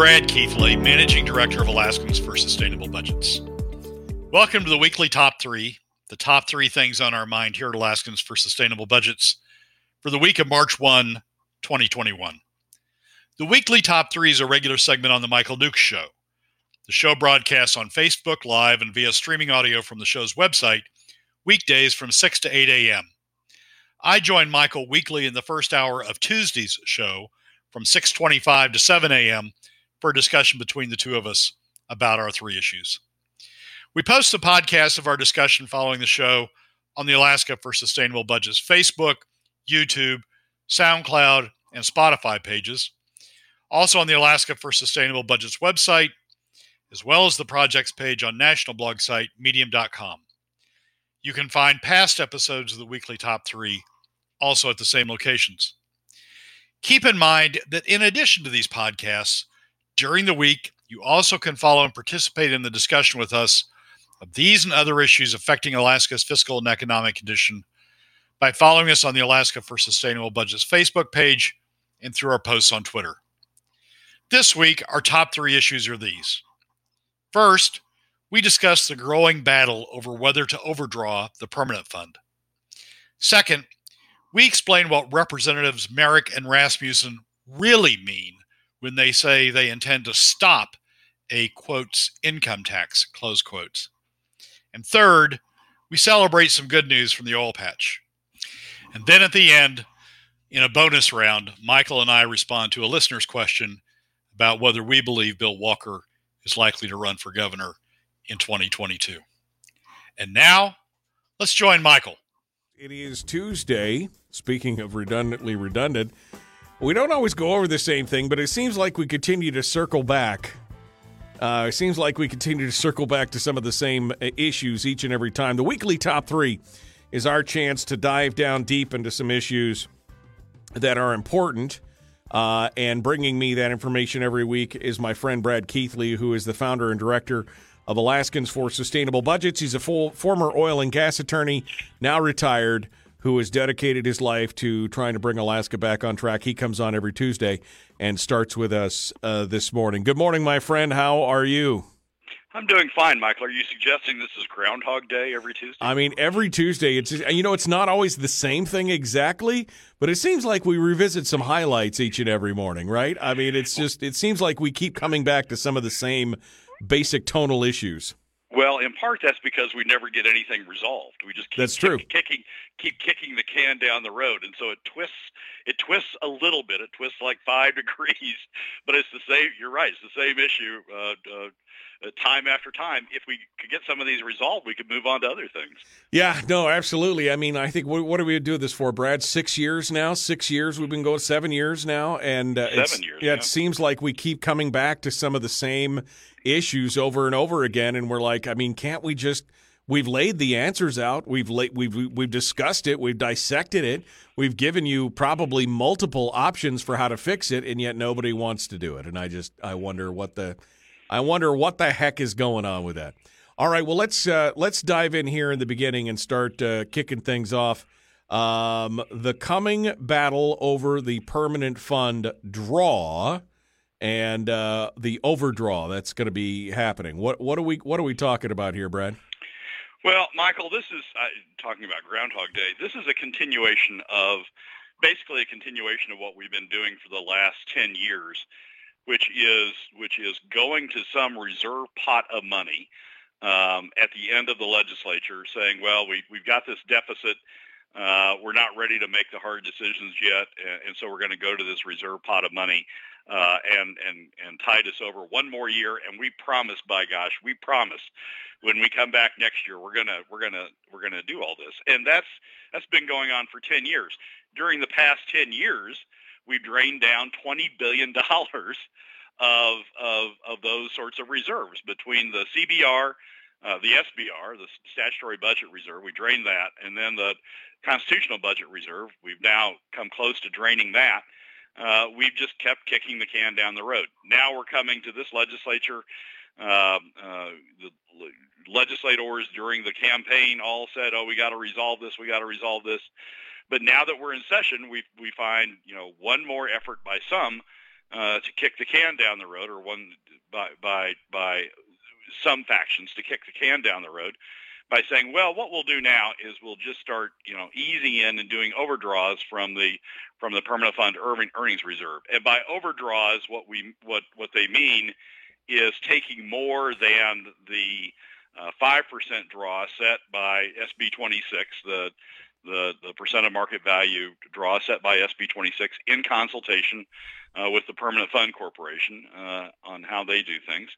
Brad Keithley, Managing Director of Alaskans for Sustainable Budgets. Welcome to the Weekly Top 3, the top three things on our mind here at Alaskans for Sustainable Budgets for the week of March 1, 2021. The Weekly Top 3 is a regular segment on The Michael Duke Show. The show broadcasts on Facebook Live and via streaming audio from the show's website, weekdays from 6 to 8 a.m. I join Michael weekly in the first hour of Tuesday's show from 6:25 to 7 a.m. for a discussion between the two of us about our three issues. We post the podcast of our discussion following the show on the Alaska for Sustainable Budgets Facebook, YouTube, SoundCloud, and Spotify pages. Also on the Alaska for Sustainable Budgets website, as well as the projects page on national blog site, medium.com. You can find past episodes of the Weekly Top 3 also at the same locations. Keep in mind that in addition to these podcasts, during the week, you also can follow and participate in the discussion with us of these and other issues affecting Alaska's fiscal and economic condition by following us on the Alaska for Sustainable Budgets Facebook page and through our posts on Twitter. This week, our top three issues are these. First, we discuss the growing battle over whether to overdraw the Permanent Fund. Second, we explain what Representatives Merrick and Rasmussen really mean when they say they intend to stop a, quotes, income tax, close quotes. And third, we celebrate some good news from the oil patch. And then at the end, in a bonus round, Michael and I respond to a listener's question about whether we believe Bill Walker is likely to run for governor in 2022. And now, let's join Michael. It is Tuesday. Speaking of redundantly redundant, we don't always go over the same thing, but it seems like we continue to circle back. It seems like we continue to circle back to some of the same issues each and every time. The Weekly Top 3 is our chance to dive down deep into some issues that are important. And bringing me that information every week is my friend Brad Keithley, who is the founder and director of Alaskans for Sustainable Budgets. He's a former oil and gas attorney, now retired, who has dedicated his life to trying to bring Alaska back on track. He comes on every Tuesday and starts with us this morning. Good morning, my friend. How are you? I'm doing fine, Michael. Are you suggesting this is Groundhog Day every Tuesday? I mean, every Tuesday. It's not always the same thing exactly, but it seems like we revisit some highlights each and every morning, right? I mean, it seems like we keep coming back to some of the same basic tonal issues. Well, in part, that's because we never get anything resolved. We just keep kicking the can down the road, and so it twists a little bit. It twists like 5 degrees, but it's the same. You're right. It's the same issue time after time. If we could get some of these resolved, we could move on to other things. Yeah, no, absolutely. I mean, I think what do we do this for, Brad? 6 years now. 6 years. We've been going 7 years now, and 7 years. Yeah, it seems like we keep coming back to some of the same issues over and over again, and we're like, I mean, can't we just? We've laid the answers out. We've discussed it. We've dissected it. We've given you probably multiple options for how to fix it, and yet nobody wants to do it. And I wonder what the heck is going on with that. All right, well let's dive in here in the beginning and start kicking things off. The coming battle over the Permanent Fund draw. And the overdraw that's going to be happening. What are we talking about here, Brad? Well, Michael, this is talking about Groundhog Day. This is basically a continuation of what we've been doing for the last 10 years, which is going to some reserve pot of money at the end of the legislature, saying, well, we've got this deficit. We're not ready to make the hard decisions yet, and so we're going to go to this reserve pot of money and tide us over one more year. And we promise, by gosh, we promise, when we come back next year, we're gonna do all this. And that's been going on for 10 years. During the past 10 years, we've drained down $20 billion of those sorts of reserves between the CBR. The SBR, the Statutory Budget Reserve, we drained that, and then the Constitutional Budget Reserve, we've now come close to draining that. We've just kept kicking the can down the road. Now we're coming to this legislature. The legislators during the campaign all said, oh, we got to resolve this. But now that we're in session, we find one more effort by some to kick the can down the road, or one by some factions to kick the can down the road by saying, well, what we'll do now is we'll just start, easing in and doing overdraws from the Permanent Fund earnings reserve. And by overdraws, what they mean is taking more than the 5% draw set by SB 26, the percent of market value draw set by SB 26 in consultation with the Permanent Fund Corporation on how they do things,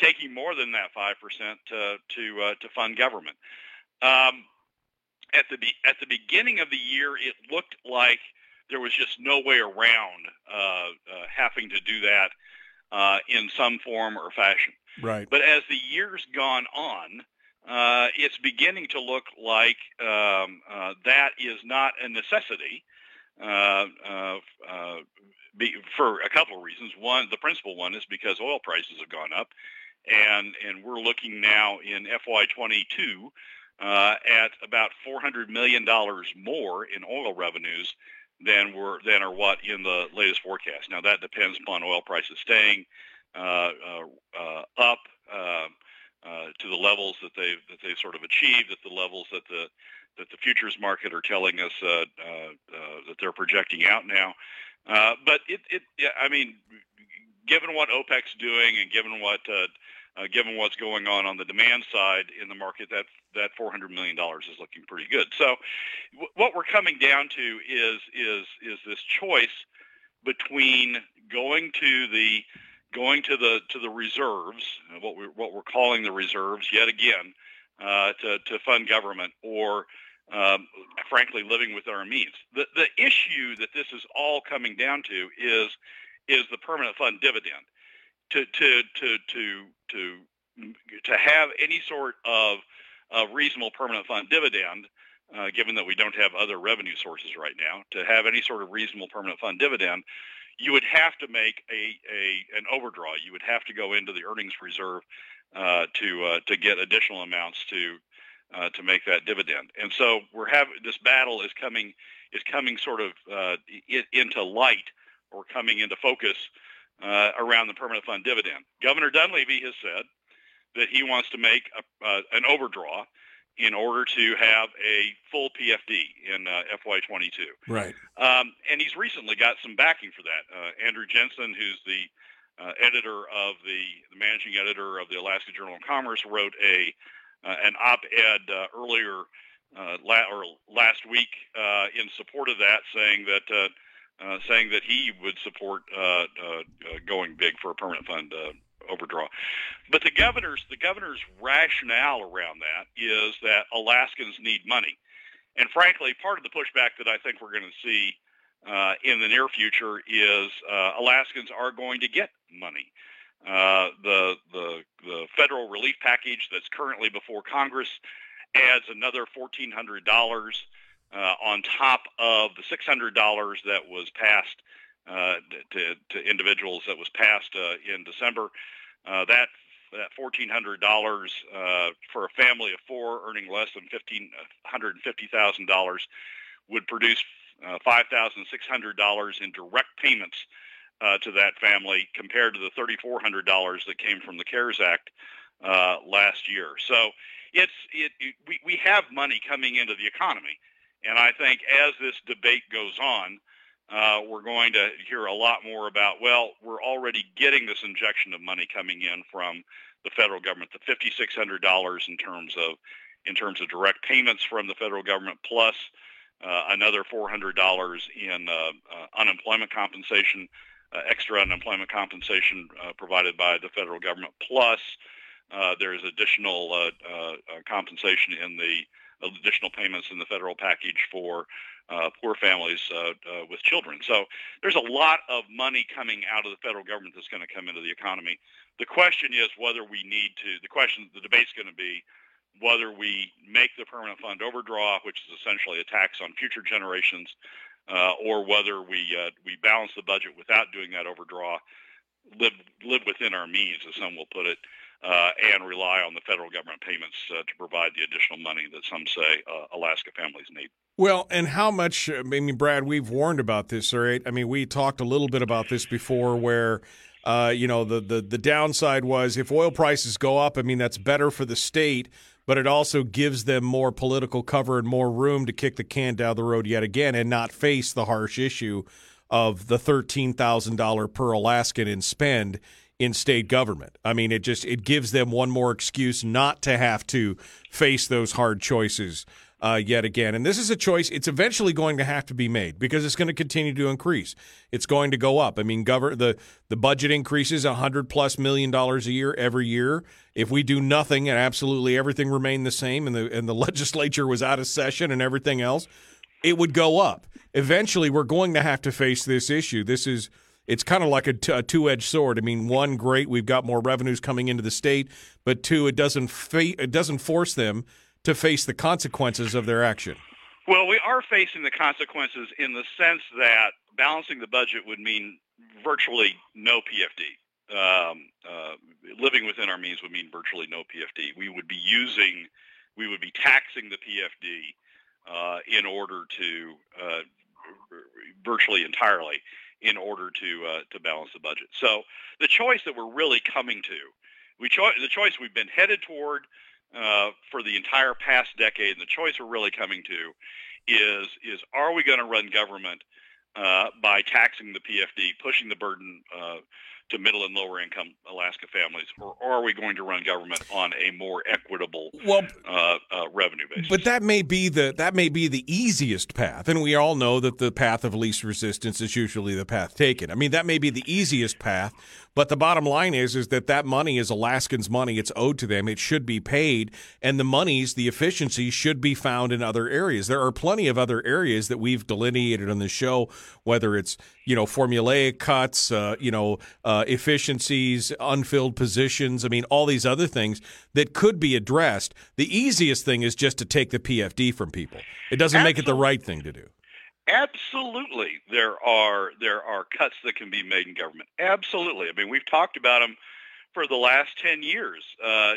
taking more than that 5% to fund government. At the beginning of the year, it looked like there was just no way around having to do that in some form or fashion. Right. But as the year's gone on, it's beginning to look like that is not a necessity for a couple of reasons. One, the principal one, is because oil prices have gone up, and we're looking now in FY22 at about $400 million more in oil revenues than are what in the latest forecast. Now that depends upon oil prices staying up to the levels that they've sort of achieved, at the levels that the futures market are telling us that they're projecting out now. But given what OPEC's doing and given what's going on the demand side in the market, that $400 million is looking pretty good. So what we're coming down to is this choice between going to the reserves, what we're calling the reserves yet again, to fund government, or frankly living within our means. The issue that this is all coming down to is the Permanent Fund dividend. To have any sort of reasonable Permanent Fund dividend, given that we don't have other revenue sources right now, to have any sort of reasonable Permanent Fund dividend, you would have to make an overdraw. You would have to go into the earnings reserve to get additional amounts to make that dividend. And so we're having this battle is coming sort of into light, or coming into focus, around the Permanent Fund dividend. Governor Dunleavy has said that he wants to make an overdraw in order to have a full PFD in FY22. Right. And he's recently got some backing for that. Andrew Jensen, who's the managing editor of the Alaska Journal of Commerce, wrote an op-ed last week in support of that, saying that. Saying that he would support going big for a Permanent Fund overdraw, but the governor's rationale around that is that Alaskans need money, and frankly, part of the pushback that I think we're going to see in the near future is Alaskans are going to get money. The federal relief package that's currently before Congress adds another $1,400. On top of the $600 that was passed to individuals, that was passed in December. That $1,400 for a family of four earning less than $150,000 would produce $5,600 in direct payments to that family, compared to the $3,400 that came from the CARES Act last year. So we have money coming into the economy. And I think as this debate goes on, we're going to hear a lot more about, well, we're already getting this injection of money coming in from the federal government, the $5,600 in terms of direct payments from the federal government, plus another $400 in unemployment compensation, extra unemployment compensation provided by the federal government, plus there's additional compensation in the additional payments in the federal package for poor families with children. So there's a lot of money coming out of the federal government that's going to come into the economy. The question is whether we need to – the debate's going to be whether we make the Permanent Fund overdraw, which is essentially a tax on future generations, or whether we balance the budget without doing that overdraw, live within our means, as some will put it, and rely on the federal government payments to provide the additional money that some say Alaska families need. Well, and how much, I mean, Brad, we've warned about this, right? I mean, we talked a little bit about this before where, you know, the downside was if oil prices go up, I mean, that's better for the state, but it also gives them more political cover and more room to kick the can down the road yet again and not face the harsh issue of the $13,000 per Alaskan in spend in state government. I mean, it just, it gives them one more excuse not to have to face those hard choices yet again. And this is a choice. It's eventually going to have to be made because it's going to continue to increase. It's going to go up. I mean, the budget increases $100+ million a year every year. If we do nothing and absolutely everything remained the same and the legislature was out of session and everything else, it would go up. Eventually, we're going to have to face this issue. This is, it's kind of like a two-edged sword. I mean, one, great, we've got more revenues coming into the state, but two, it doesn't force them to face the consequences of their action? Well, we are facing the consequences in the sense that balancing the budget would mean virtually no PFD. Living within our means would mean virtually no PFD. We would be taxing the PFD virtually entirely in order to balance the budget. So the choice that we're really coming to, the choice we've been headed toward for the entire past decade, and the choice we're really coming to is are we going to run government by taxing the PFD, pushing the burden to middle and lower income Alaska families, or are we going to run government on a more equitable revenue basis? But that may be the easiest path, and we all know that the path of least resistance is usually the path taken. I mean, that may be the easiest path, but the bottom line is that that money is Alaskans' money. It's owed to them. It should be paid, and the monies, the efficiencies, should be found in other areas. There are plenty of other areas that we've delineated on this show, whether it's, you know, formulaic cuts, efficiencies, unfilled positions, I mean, all these other things that could be addressed. The easiest thing is just to take the PFD from people. It doesn't make it the right thing to do. Absolutely. There are cuts that can be made in government. Absolutely. I mean, we've talked about them for the last 10 years.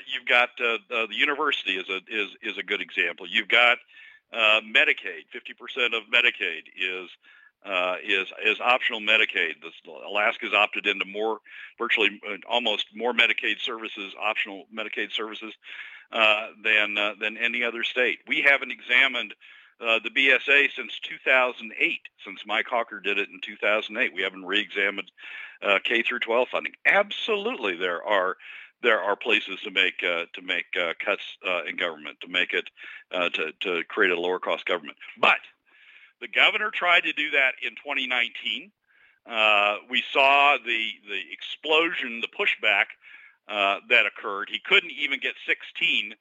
You've got the university is a good example. You've got Medicaid. 50% of Medicaid is optional Medicaid. Alaska's opted into more, virtually almost more Medicaid services, optional Medicaid services, than any other state. We haven't examined the BSA since 2008, since Mike Hawker did it in 2008. We haven't reexamined K through 12 funding. Absolutely, there are places to make cuts in government, to make it to create a lower cost government, but the governor tried to do that in 2019. We saw the explosion, the pushback that occurred. He couldn't even get 16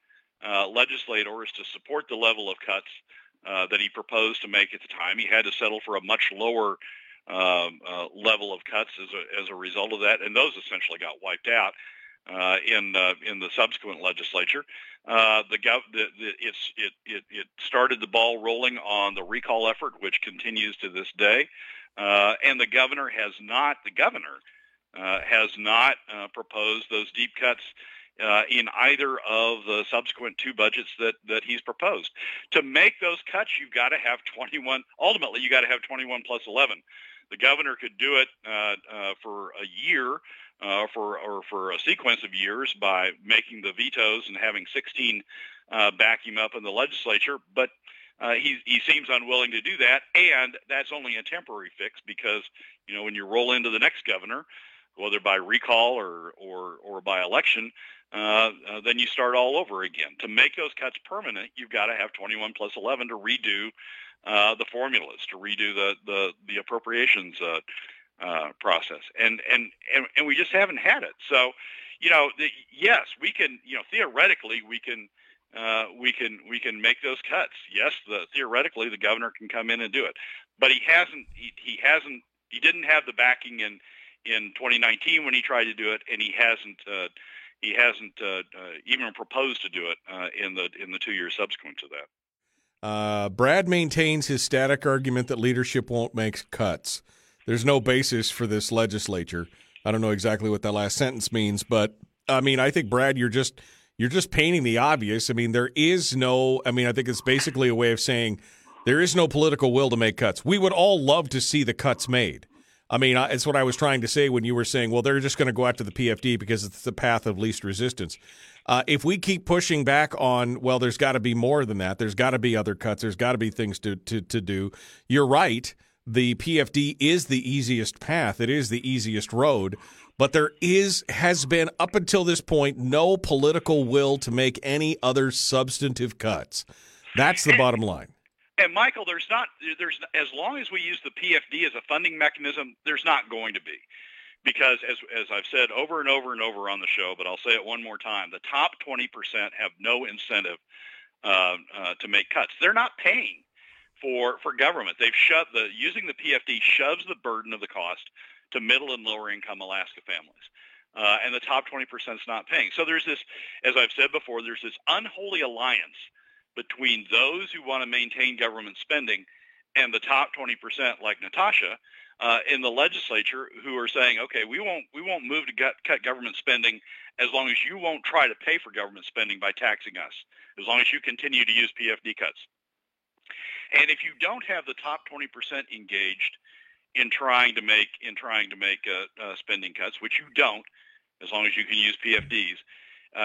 legislators to support the level of cuts that he proposed to make at the time. He had to settle for a much lower level of cuts as a result of that, and those essentially got wiped out in the subsequent legislature. It started the ball rolling on the recall effort, which continues to this day. And the governor has not proposed those deep cuts in either of the subsequent two budgets that he's proposed. To make those cuts, you've got to have 21. Ultimately, you got to have 21 plus 11. The governor could do it for a year. For a sequence of years by making the vetoes and having 16 back him up in the legislature, but he seems unwilling to do that, and that's only a temporary fix because, you know, when you roll into the next governor, whether by recall or by election, then you start all over again. To make those cuts permanent, you've got to have 21 plus 11 to redo the formulas, to redo the appropriations process, and we just haven't had it. So, you know, yes, we can. You know, theoretically, we can make those cuts. Yes, theoretically, the governor can come in and do it, but he hasn't. He didn't have the backing in 2019 when he tried to do it, and he hasn't. He hasn't even proposed to do it in the 2 years subsequent to that. Brad maintains his static argument that leadership won't make cuts. There's no basis for this legislature. I don't know exactly what that last sentence means, but I mean, I think, Brad, you're just painting the obvious. I mean, I think it's basically a way of saying There is no political will to make cuts. We would all love to see the cuts made. I mean, it's what I was trying to say when you were saying, well, they're just going to go after the PFD because it's the path of least resistance. If we keep pushing back on, well, there's got to be more than that. There's got to be other cuts. There's got to be things to do. You're right. The PFD is the easiest path. It is the easiest road. But there has been, up until this point, no political will to make any other substantive cuts. That's the bottom line. And Michael, there's as long as we use the PFD as a funding mechanism, there's not going to be. Because as I've said over and over and over on the show, but I'll say it one more time, the top 20% have no incentive to make cuts. They're not paying for government. They've using the PFD shoves the burden of the cost to middle and lower income Alaska families. And the top 20% is not paying. So there's this, as I've said before, there's this unholy alliance between those who want to maintain government spending and the top 20%, like Natasha, in the legislature, who are saying, okay, we won't move to cut government spending as long as you won't try to pay for government spending by taxing us, as long as you continue to use PFD cuts. And if you don't have the top 20% engaged in trying to make spending cuts, which you don't, as long as you can use PFDs,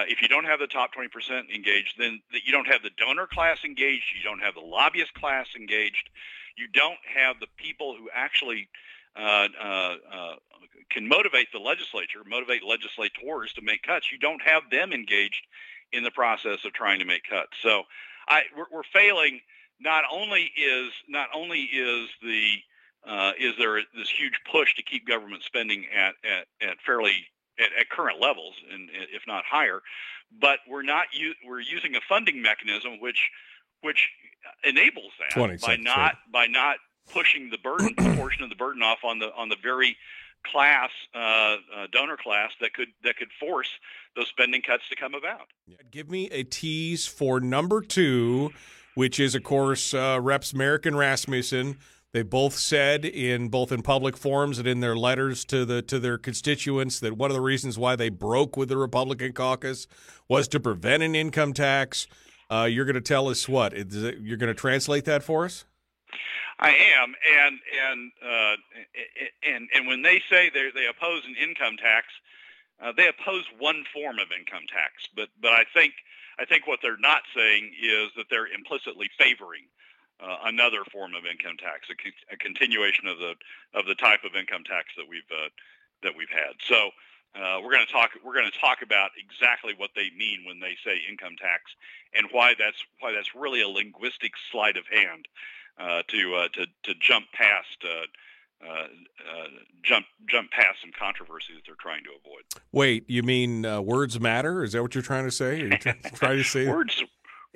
if you don't have the top 20% engaged, then you don't have the donor class engaged, you don't have the lobbyist class engaged, you don't have the people who actually can motivate the legislature, motivate legislators to make cuts. You don't have them engaged in the process of trying to make cuts. So we're failing. Not only is there this huge push to keep government spending at fairly at current levels, and if not higher, but we're using a funding mechanism which enables that by not pushing the burden portion of the burden off on the very class donor class that could force those spending cuts to come about. Give me a tease for number two, which is of course Reps Merrick and Rasmussen. They both said in public forums and in their letters to their constituents that one of the reasons why they broke with the Republican caucus was to prevent an income tax. You're going to tell us what? You're going to translate that for us? I am, and when they say they oppose an income tax, they oppose one form of income tax. But I think what they're not saying is that they're implicitly favoring another form of income tax, a continuation of the type of income tax that we've had. So we're going to talk about exactly what they mean when they say income tax, and why that's really a linguistic sleight of hand to jump past some controversy that they're trying to avoid. Wait, you mean words matter? Is that what you're trying to say? Are you trying to say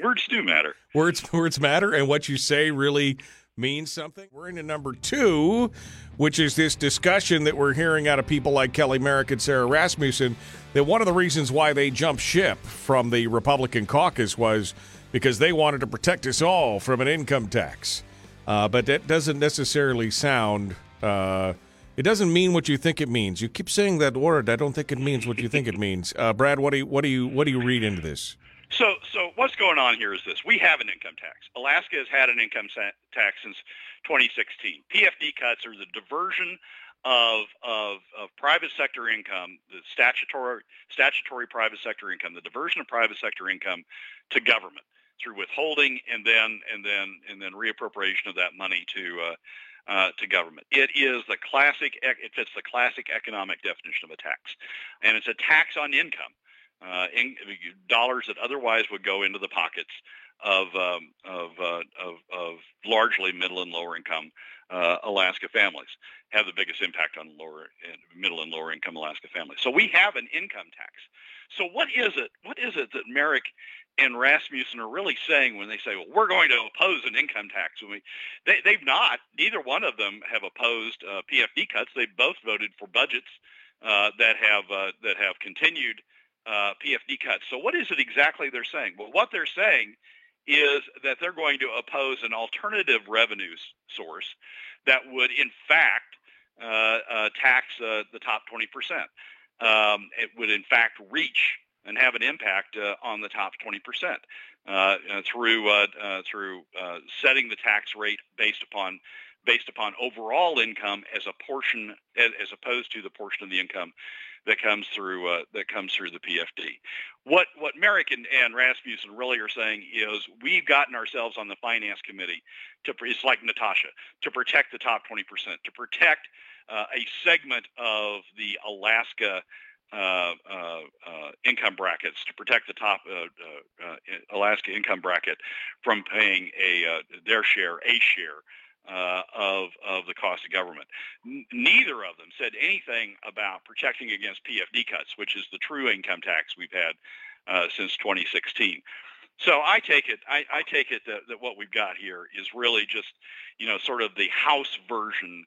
Words do matter. Words matter, and what you say really means something. We're into number two, which is this discussion that we're hearing out of people like Kelly Merrick and Sara Rasmussen, that one of the reasons why they jumped ship from the Republican caucus was because they wanted to protect us all from an income tax. But that doesn't necessarily sound it doesn't mean what you think it means. You keep saying that word. I don't think it means what you think it means. Brad, what do you read into this? So what's going on here is this. We have an income tax. Alaska has had an income tax since 2016. PFD cuts are the diversion of private sector income, the statutory private sector income, the diversion of private sector income to government through withholding and then reappropriation of that money to government. It is the classic. It fits the classic economic definition of a tax, and it's a tax on income. In dollars that otherwise would go into the pockets of largely middle and lower income Alaska families, have the biggest impact on middle and lower income Alaska families. So we have an income tax. So what is it that Merrick and Rasmussen are really saying when they say, well, we're going to oppose an income tax? They've not. Neither one of them have opposed PFD cuts. They both voted for budgets that have continued PFD cuts. So what is it exactly they're saying? Well, what they're saying is that they're going to oppose an alternative revenue source that would, in fact, tax the top 20%. It would, in fact, reach and have an impact on the top 20% through setting the tax rate based upon overall income as a portion, as opposed to the portion of the income that comes through the PFD. What Merrick and Rasmussen really are saying is we've gotten ourselves on the Finance Committee it's like Natasha, to protect the top 20%, to protect a segment of the Alaska income brackets, to protect the top Alaska income bracket from paying their share of the cost of government. Neither of them said anything about protecting against PFD cuts, which is the true income tax we've had since 2016. So I take it that what we've got here is really just, sort of the House version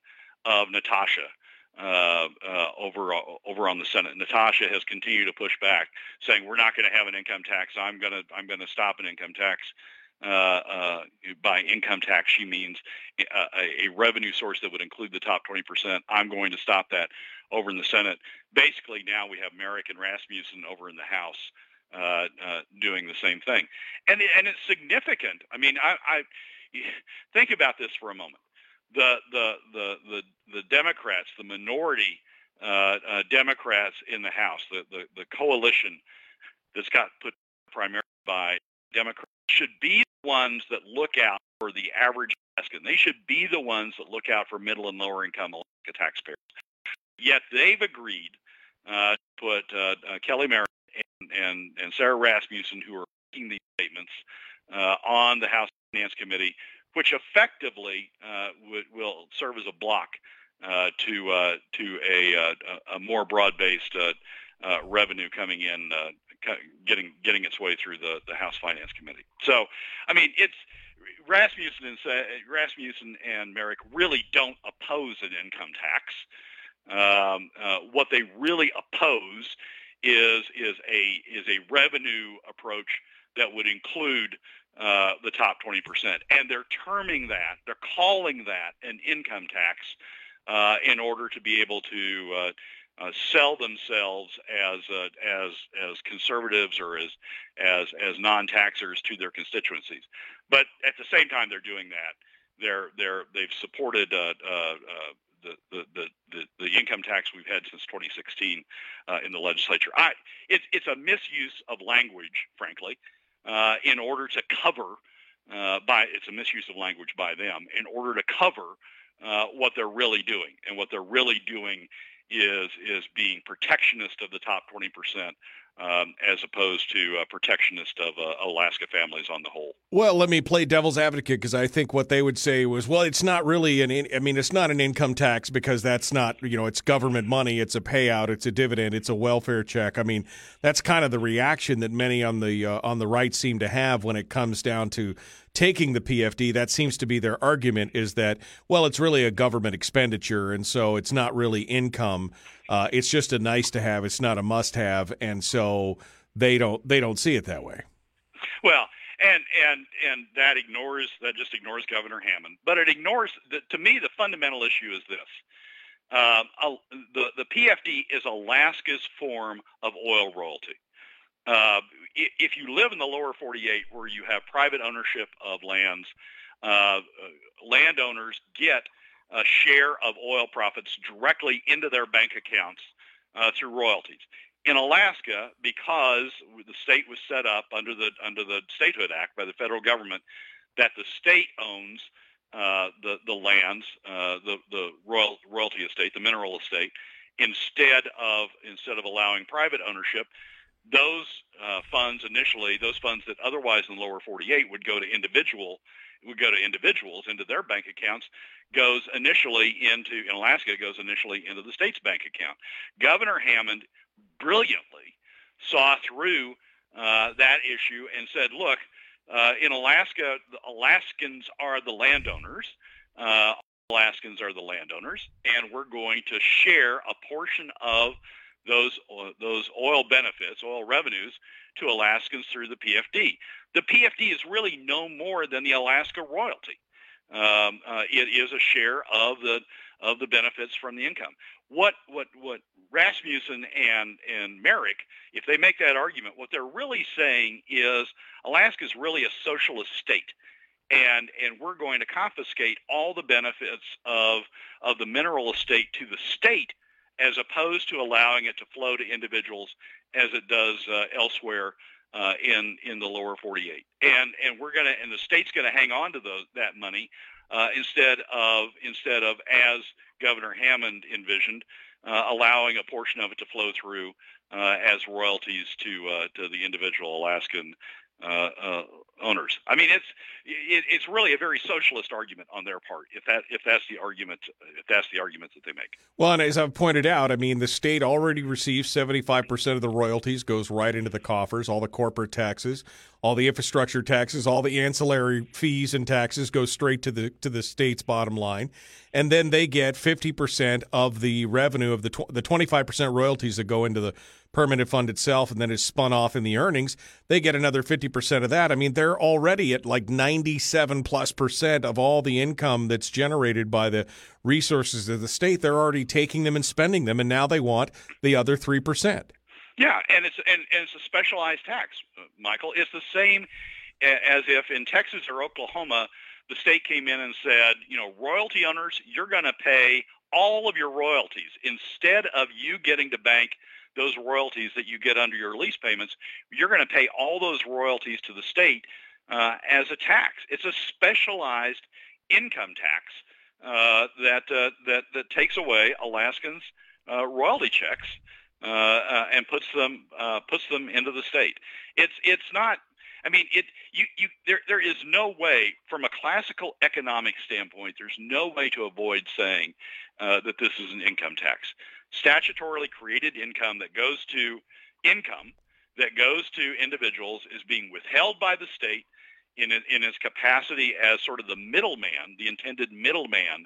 of Natasha over on the Senate. Natasha has continued to push back, saying we're not going to have an income tax. I'm going to stop an income tax. By income tax, she means a revenue source that would include the top 20%. I'm going to stop that over in the Senate. Basically, now we have Merrick and Rasmussen over in the House doing the same thing, and it's significant. I mean, I think about this for a moment. The Democrats, the minority Democrats in the House, the coalition that's got put primarily by Democrats, should be the ones that look out for the average Alaskan. They should be the ones that look out for middle and lower income Alaska taxpayers. Yet they've agreed to put Kelly Merrick and Sara Rasmussen, who are making these statements, on the House Finance Committee, which effectively will serve as a block to a more broad-based revenue coming in. Getting its way through the House Finance Committee. So, I mean, it's Rasmussen and Merrick really don't oppose an income tax. What they really oppose is a revenue approach that would include the top 20%, and they're calling that an income tax in order to be able to sell themselves as conservatives or as non-taxers to their constituencies, but at the same time they're doing that. They've supported the income tax we've had since 2016 in the legislature. It's a misuse of language, frankly, in order to cover it's a misuse of language by them in order to cover what they're really doing, and what they're really doing is being protectionist of the top 20%, as opposed to protectionist of Alaska families on the whole. Well, let me play devil's advocate, because I think what they would say was, well, it's not really it's not an income tax, because that's not, it's government money, it's a payout, it's a dividend, it's a welfare check. I mean, that's kind of the reaction that many on the right seem to have when it comes down to taking the PFD. That seems to be their argument, is that, well, it's really a government expenditure, and so it's not really income. It's just a nice to have. It's not a must have, and so they don't see it that way. Well, and that just ignores Governor Hammond, but it ignores to me the fundamental issue is this: the PFD is Alaska's form of oil royalty. If you live in the lower 48, where you have private ownership of lands, landowners get a share of oil profits directly into their bank accounts through royalties. In Alaska, because the state was set up under the Statehood Act by the federal government, that the state owns the lands, the royalty estate, the mineral estate, instead of allowing private ownership. Those funds that otherwise in the lower 48 would go to individuals into their bank accounts, goes initially into the state's bank account. Governor Hammond brilliantly saw through that issue and said, look, in Alaska, Alaskans are the landowners, and we're going to share a portion of those oil benefits, oil revenues, to Alaskans through the PFD. The PFD is really no more than the Alaska royalty. It is a share of the benefits from the income. What Rasmussen and Merrick, if they make that argument, what they're really saying is Alaska is really a socialist state, and we're going to confiscate all the benefits of the mineral estate to the state, as opposed to allowing it to flow to individuals as it does elsewhere in the lower 48. And we're going to, and the state's going to hang on to that money instead of as Governor Hammond envisioned, allowing a portion of it to flow through as royalties to the individual Alaskan owners. I mean, it's really a very socialist argument on their part, if that's the argument that they make. Well, and as I've pointed out, I mean, the state already receives 75% of the royalties goes right into the coffers. All the corporate taxes, all the infrastructure taxes, all the ancillary fees and taxes go straight to the state's bottom line, and then they get 50% of the revenue of the 25% royalties that go into the permanent fund itself, and then is spun off in the earnings. They get another 50% of that. I mean, they're already at like 97+% of all the income that's generated by the resources of the state. They're already taking them and spending them, and now they want the other 3%. Yeah, and it's a specialized tax, Michael. It's the same as if in Texas or Oklahoma, the state came in and said, you know, royalty owners, you're going to pay all of your royalties instead of you getting to bank those royalties that you get under your lease payments. You're going to pay all those royalties to the state as a tax. It's a specialized income tax that takes away Alaskans' royalty checks and puts them into the state. It's not. I mean, there is no way, from a classical economic standpoint, there's no way to avoid saying that this is an income tax. Statutorily created income that goes to individuals is being withheld by the state in its capacity as sort of the middleman, the intended middleman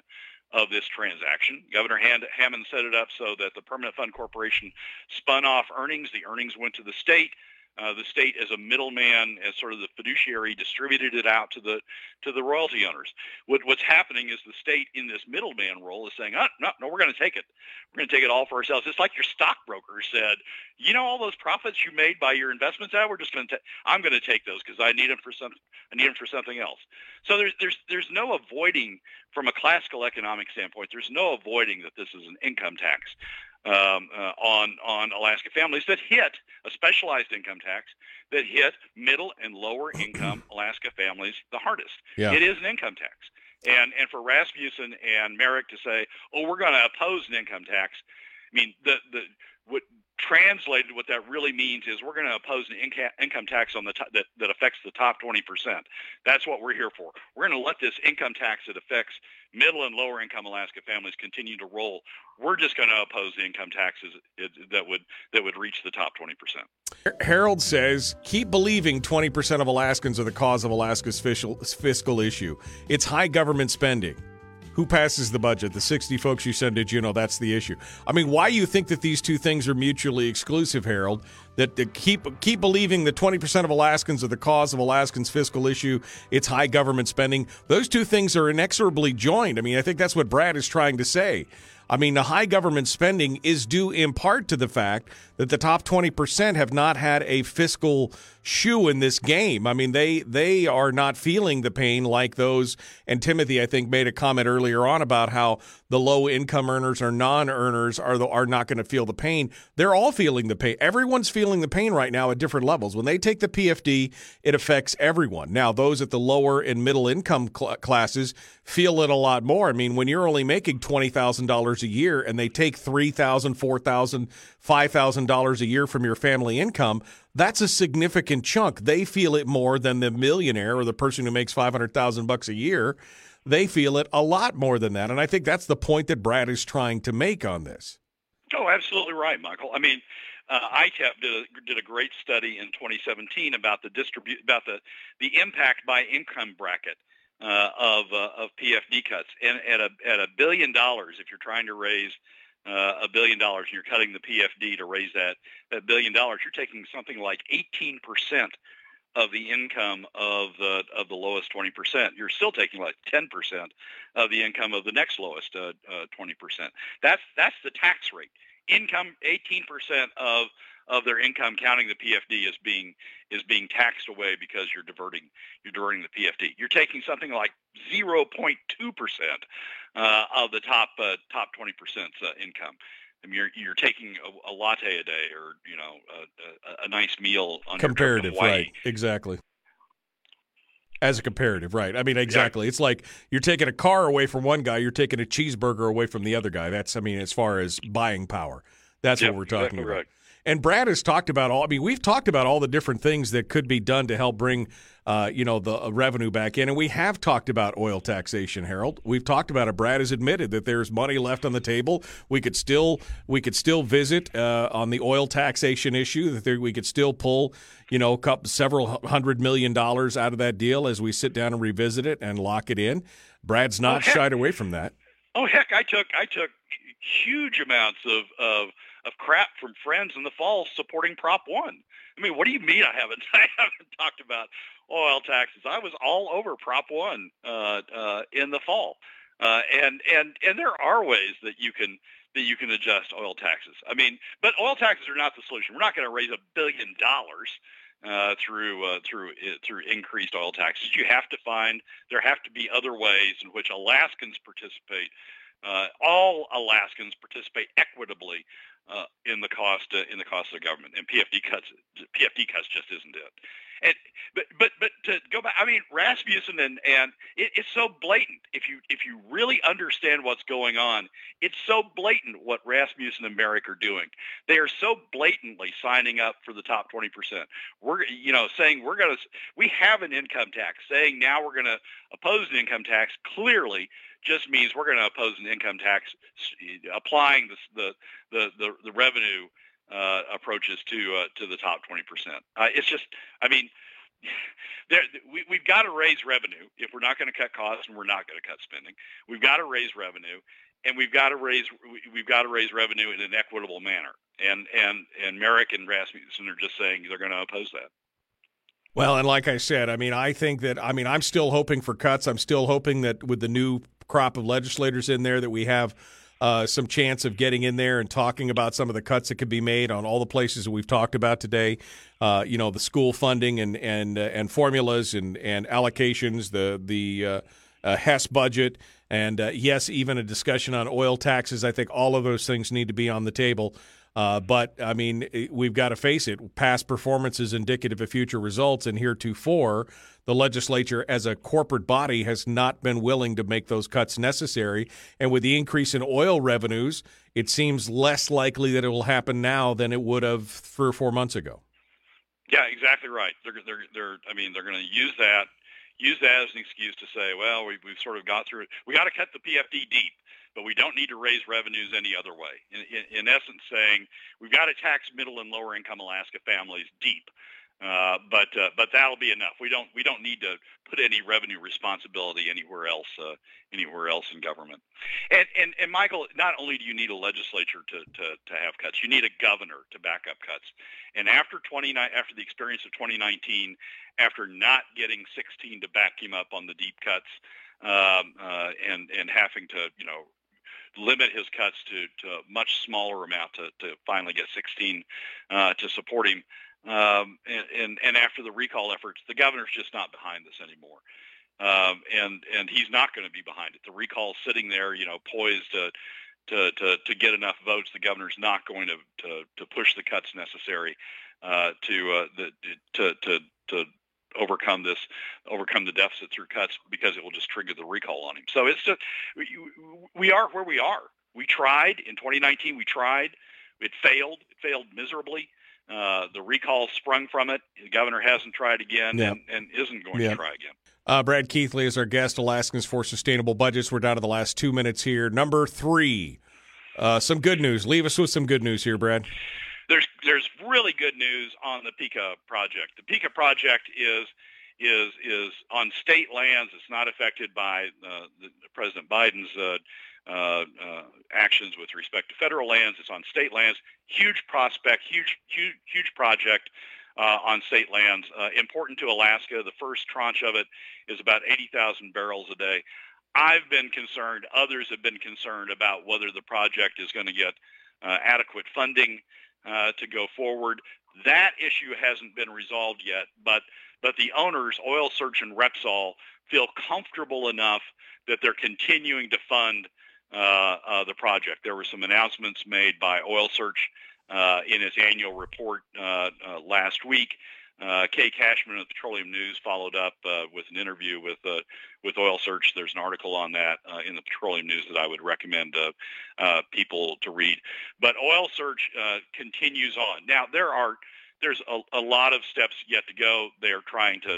of this transaction. Governor Hammond set it up so that the Permanent Fund Corporation spun off earnings. The earnings went to the state. The state, as a middleman, as sort of the fiduciary, distributed it out to the royalty owners. What's happening is the state, in this middleman role, is saying, "Oh, no, we're going to take it. We're going to take it all for ourselves." It's like your stockbroker said, "You know, all those profits you made by your investments, we're just going to. I'm going to take those because I need them for something. I need them for something else." So there's no avoiding, from a classical economic standpoint, there's no avoiding that this is an income tax. On Alaska families that hit a specialized income tax that hit middle and lower income Alaska families the hardest. Yeah. It is an income tax. And for Rasmussen and Merrick to say, oh, we're going to oppose an income tax, I mean, what that really means is we're going to oppose an income tax on that affects the top 20%. That's what we're here for. We're going to let this income tax that affects middle and lower income Alaska families continue to roll. We're just going to oppose the income taxes that would reach the top 20%. Harold says, keep believing 20% of Alaskans are the cause of Alaska's fiscal issue. It's high government spending. Who passes the budget? The 60 folks you send to Juneau, that's the issue. I mean, why you think that these two things are mutually exclusive, Harold, that to keep believing that 20% of Alaskans are the cause of Alaskans' fiscal issue, it's high government spending. Those two things are inexorably joined. I mean, I think that's what Brad is trying to say. I mean, the high government spending is due in part to the fact that the top 20% have not had a fiscal shoe in this game. I mean, they are not feeling the pain like those. And Timothy, I think, made a comment earlier on about how the low income earners or non-earners are not going to feel the pain. They're all feeling the pain. Everyone's feeling the pain right now at different levels. When they take the PFD, it affects everyone. Now, those at the lower and middle income classes feel it a lot more. I mean, when you're only making $20,000 a year and they take $3,000, $4,000, $5,000 a year from your family income, that's a significant chunk. They feel it more than the millionaire or the person who makes $500,000 a year. They feel it a lot more than that. And I think that's the point that Brad is trying to make on this. Oh, absolutely right, Michael. I mean, ITEP did a great study in 2017 about the impact by income bracket of PFD cuts, and at $1 billion, if you're trying to raise $1 billion and you're cutting the PFD to raise that $1 billion, you're taking something like 18% of the income of the lowest 20%. You're still taking like 10% of the income of the next lowest 20%. That's the tax rate. Income 18% of their income, counting the PFD, is being taxed away because you're diverting the PFD. You're taking something like 0.2% of the top 20%'s income. I mean, you're taking a latte a day, or a nice meal on comparative, your trip to Hawaii. Right? Exactly. As a comparative, right? I mean, exactly. Yeah. It's like you're taking a car away from one guy, you're taking a cheeseburger away from the other guy. That's, I mean, as far as buying power, that's what we're talking about. Right. And Brad has talked about we've talked about all the different things that could be done to help bring, the revenue back in. And we have talked about oil taxation, Harold. We've talked about it. Brad has admitted that there's money left on the table. We could still visit on the oil taxation issue. That we could still pull, several $100 million out of that deal as we sit down and revisit it and lock it in. Brad's not shied away from that. Oh heck, I took huge amounts of crap from friends in the fall supporting Prop 1. I mean, what do you mean I haven't talked about oil taxes? I was all over Prop 1 in the fall. And there are ways that you can adjust oil taxes. I mean, but oil taxes are not the solution. We're not going to raise $1 billion through increased oil taxes. There have to be other ways in which Alaskans participate. All Alaskans participate equitably in the cost of government, and PFD cuts just isn't it. And but to go back, I mean, Rasmussen and it's so blatant. If you really understand what's going on, it's so blatant what Rasmussen and Merrick are doing. They are so blatantly signing up for the top 20%. We're saying we have an income tax. Saying now we're going to oppose an income tax clearly just means we're going to oppose an income tax, applying the revenue approaches to the top 20%. It's just, I mean, we've got to raise revenue if we're not going to cut costs, and we're not going to cut spending. We've got to raise revenue, and we've got to raise revenue in an equitable manner. And Merrick and Rasmussen are just saying they're going to oppose that. Well, and like I said, I mean, I think that, I mean, I'm still hoping for cuts. I'm still hoping that with the new crop of legislators in there that we have some chance of getting in there and talking about some of the cuts that could be made on all the places that we've talked about today. The school funding and formulas and allocations, the Hess budget, and yes, even a discussion on oil taxes. I think all of those things need to be on the table. But, I mean, we've got to face it. Past performance is indicative of future results, and heretofore, the legislature as a corporate body has not been willing to make those cuts necessary. And with the increase in oil revenues, it seems less likely that it will happen now than it would have 3 or 4 months ago. Yeah, exactly right. They're going to use that as an excuse to say, well, we've sort of got through it. We got to cut the PFD deep, but we don't need to raise revenues any other way. In essence, saying we've got to tax middle and lower income Alaska families deep, but that'll be enough. We don't need to put any revenue responsibility anywhere else in government. And Michael, not only do you need a legislature to have cuts, you need a governor to back up cuts. And after the experience of 2019, after not getting 16 to back him up on the deep cuts, and having to limit his cuts to a much smaller amount to finally get 16 to support him, and after the recall efforts, the governor's just not behind this anymore, and he's not going to be behind it. The recall's sitting there, poised to get enough votes. The governor's not going to push the cuts necessary to overcome the deficit through cuts, because it will just trigger the recall on him. So it's just, we are where we are. We tried in 2019. It failed. It failed miserably. The recall sprung from it. The governor hasn't tried again, and isn't going to try again. Brad Keithley is our guest. Alaskans for Sustainable Budgets. We're down to the last 2 minutes here. Number three, some good news. Leave us with some good news here, Brad. There's really good news on the Pika project. The Pika project is on state lands. It's not affected by President Biden's actions with respect to federal lands. It's on state lands. Huge prospect, huge project. on state lands, important to Alaska. The first tranche of it is about 80,000 barrels a day. I've been concerned, others have been concerned about whether the project is going to get adequate funding to go forward. That issue hasn't been resolved yet, but the owners, Oil Search and Repsol, feel comfortable enough that they're continuing to fund the project. There were some announcements made by Oil Search in its annual report last week. Kay Cashman of Petroleum News followed up with an interview with Oil Search. There's an article on that in the Petroleum News that I would recommend people to read. But Oil Search continues on. Now, there's a lot of steps yet to go. They are trying to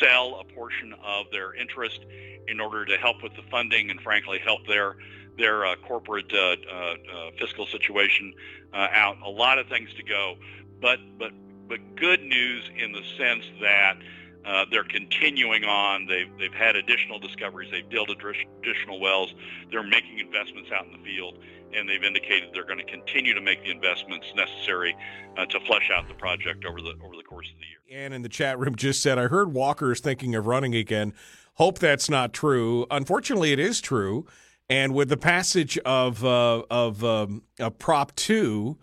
sell a portion of their interest in order to help with the funding and, frankly, help their corporate fiscal situation out. A lot of things to go, but good news in the sense that they're continuing on. They've had additional discoveries. They've drilled additional wells. They're making investments out in the field, and they've indicated they're going to continue to make the investments necessary to flesh out the project over the course of the year. Ann in the chat room just said, I heard Walker is thinking of running again. Hope that's not true. Unfortunately, it is true. And with the passage of Prop 2,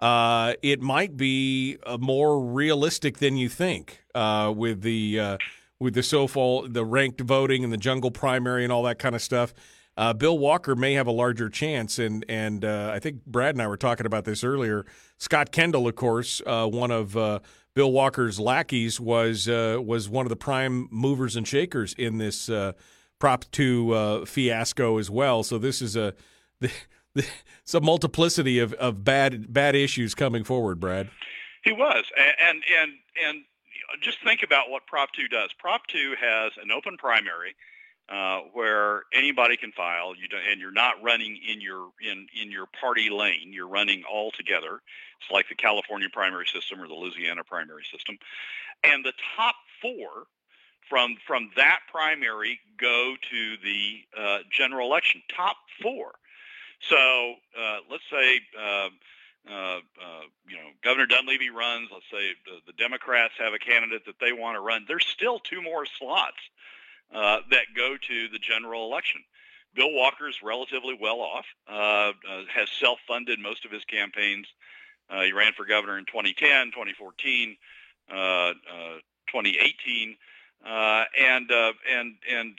it might be more realistic than you think with the SOFOL, the ranked voting and the jungle primary and all that kind of stuff. Bill Walker may have a larger chance, and I think Brad and I were talking about this earlier. Scott Kendall, of course, one of Bill Walker's lackeys, was one of the prime movers and shakers in this Prop 2 fiasco as well. So this is it's a multiplicity of bad issues coming forward, Brad. He was, and just think about what Prop 2 does. Prop 2 has an open primary where anybody can file, and you're not running in your party lane. You're running all together. It's like the California primary system or the Louisiana primary system, and the top four from that primary go to the general election. Top four. So let's say Governor Dunleavy runs. Let's say the Democrats have a candidate that they want to run. There's still two more slots that go to the general election. Bill Walker's relatively well off. Has self-funded most of his campaigns. He ran for governor in 2010, 2014, 2018, and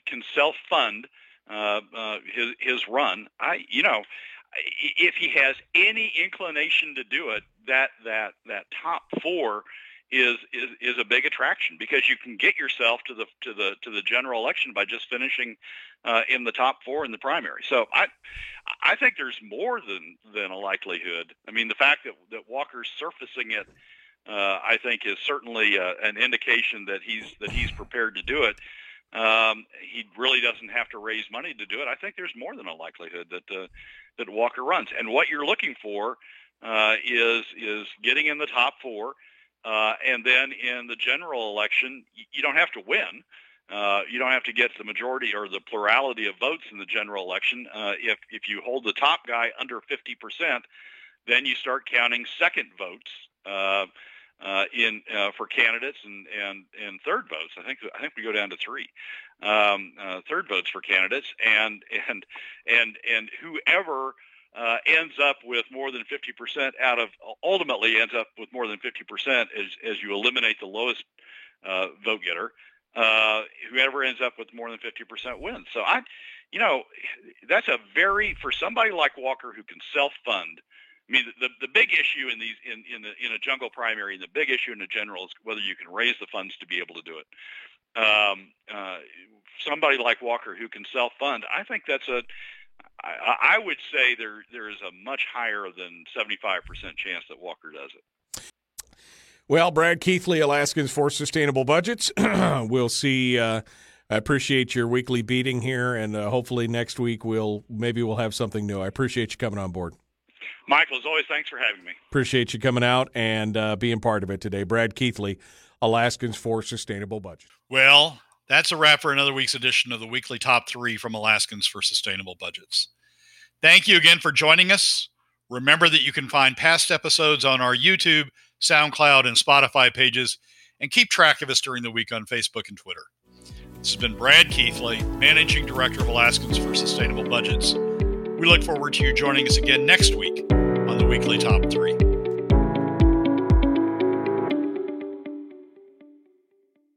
can self-fund his run. If he has any inclination to do it, that top four is a big attraction, because you can get yourself to the general election by just finishing in the top four in the primary. So I think there's more than a likelihood. I mean, the fact that Walker's surfacing it, I think, is certainly an indication that he's prepared to do it. He really doesn't have to raise money to do it. I think there's more than a likelihood that Walker runs. And what you're looking for is getting in the top four, and then in the general election, you don't have to win. You don't have to get the majority or the plurality of votes in the general election. If you hold the top guy under 50%, then you start counting second votes for candidates and third votes. I think we go down to three third votes for candidates, and whoever ends up with more than 50% as you eliminate the lowest vote getter. Whoever ends up with more than 50% wins. So that's for somebody like Walker who can self-fund. I mean, the big issue in a jungle primary, and the big issue in the general, is whether you can raise the funds to be able to do it. Somebody like Walker who can self-fund, I think that's I would say there is a much higher than 75% chance that Walker does it. Well, Brad Keithley, Alaskans for Sustainable Budgets. We'll see. I appreciate your weekly beating here, and hopefully next week we'll have something new. I appreciate you coming on board. Michael, as always, thanks for having me. Appreciate you coming out and being part of it today. Brad Keithley, Alaskans for Sustainable Budgets. Well, that's a wrap for another week's edition of the Weekly Top 3 from Alaskans for Sustainable Budgets. Thank you again for joining us. Remember that you can find past episodes on our YouTube, SoundCloud, and Spotify pages, and keep track of us during the week on Facebook and Twitter. This has been Brad Keithley, Managing Director of Alaskans for Sustainable Budgets. We look forward to you joining us again next week on The Weekly Top 3.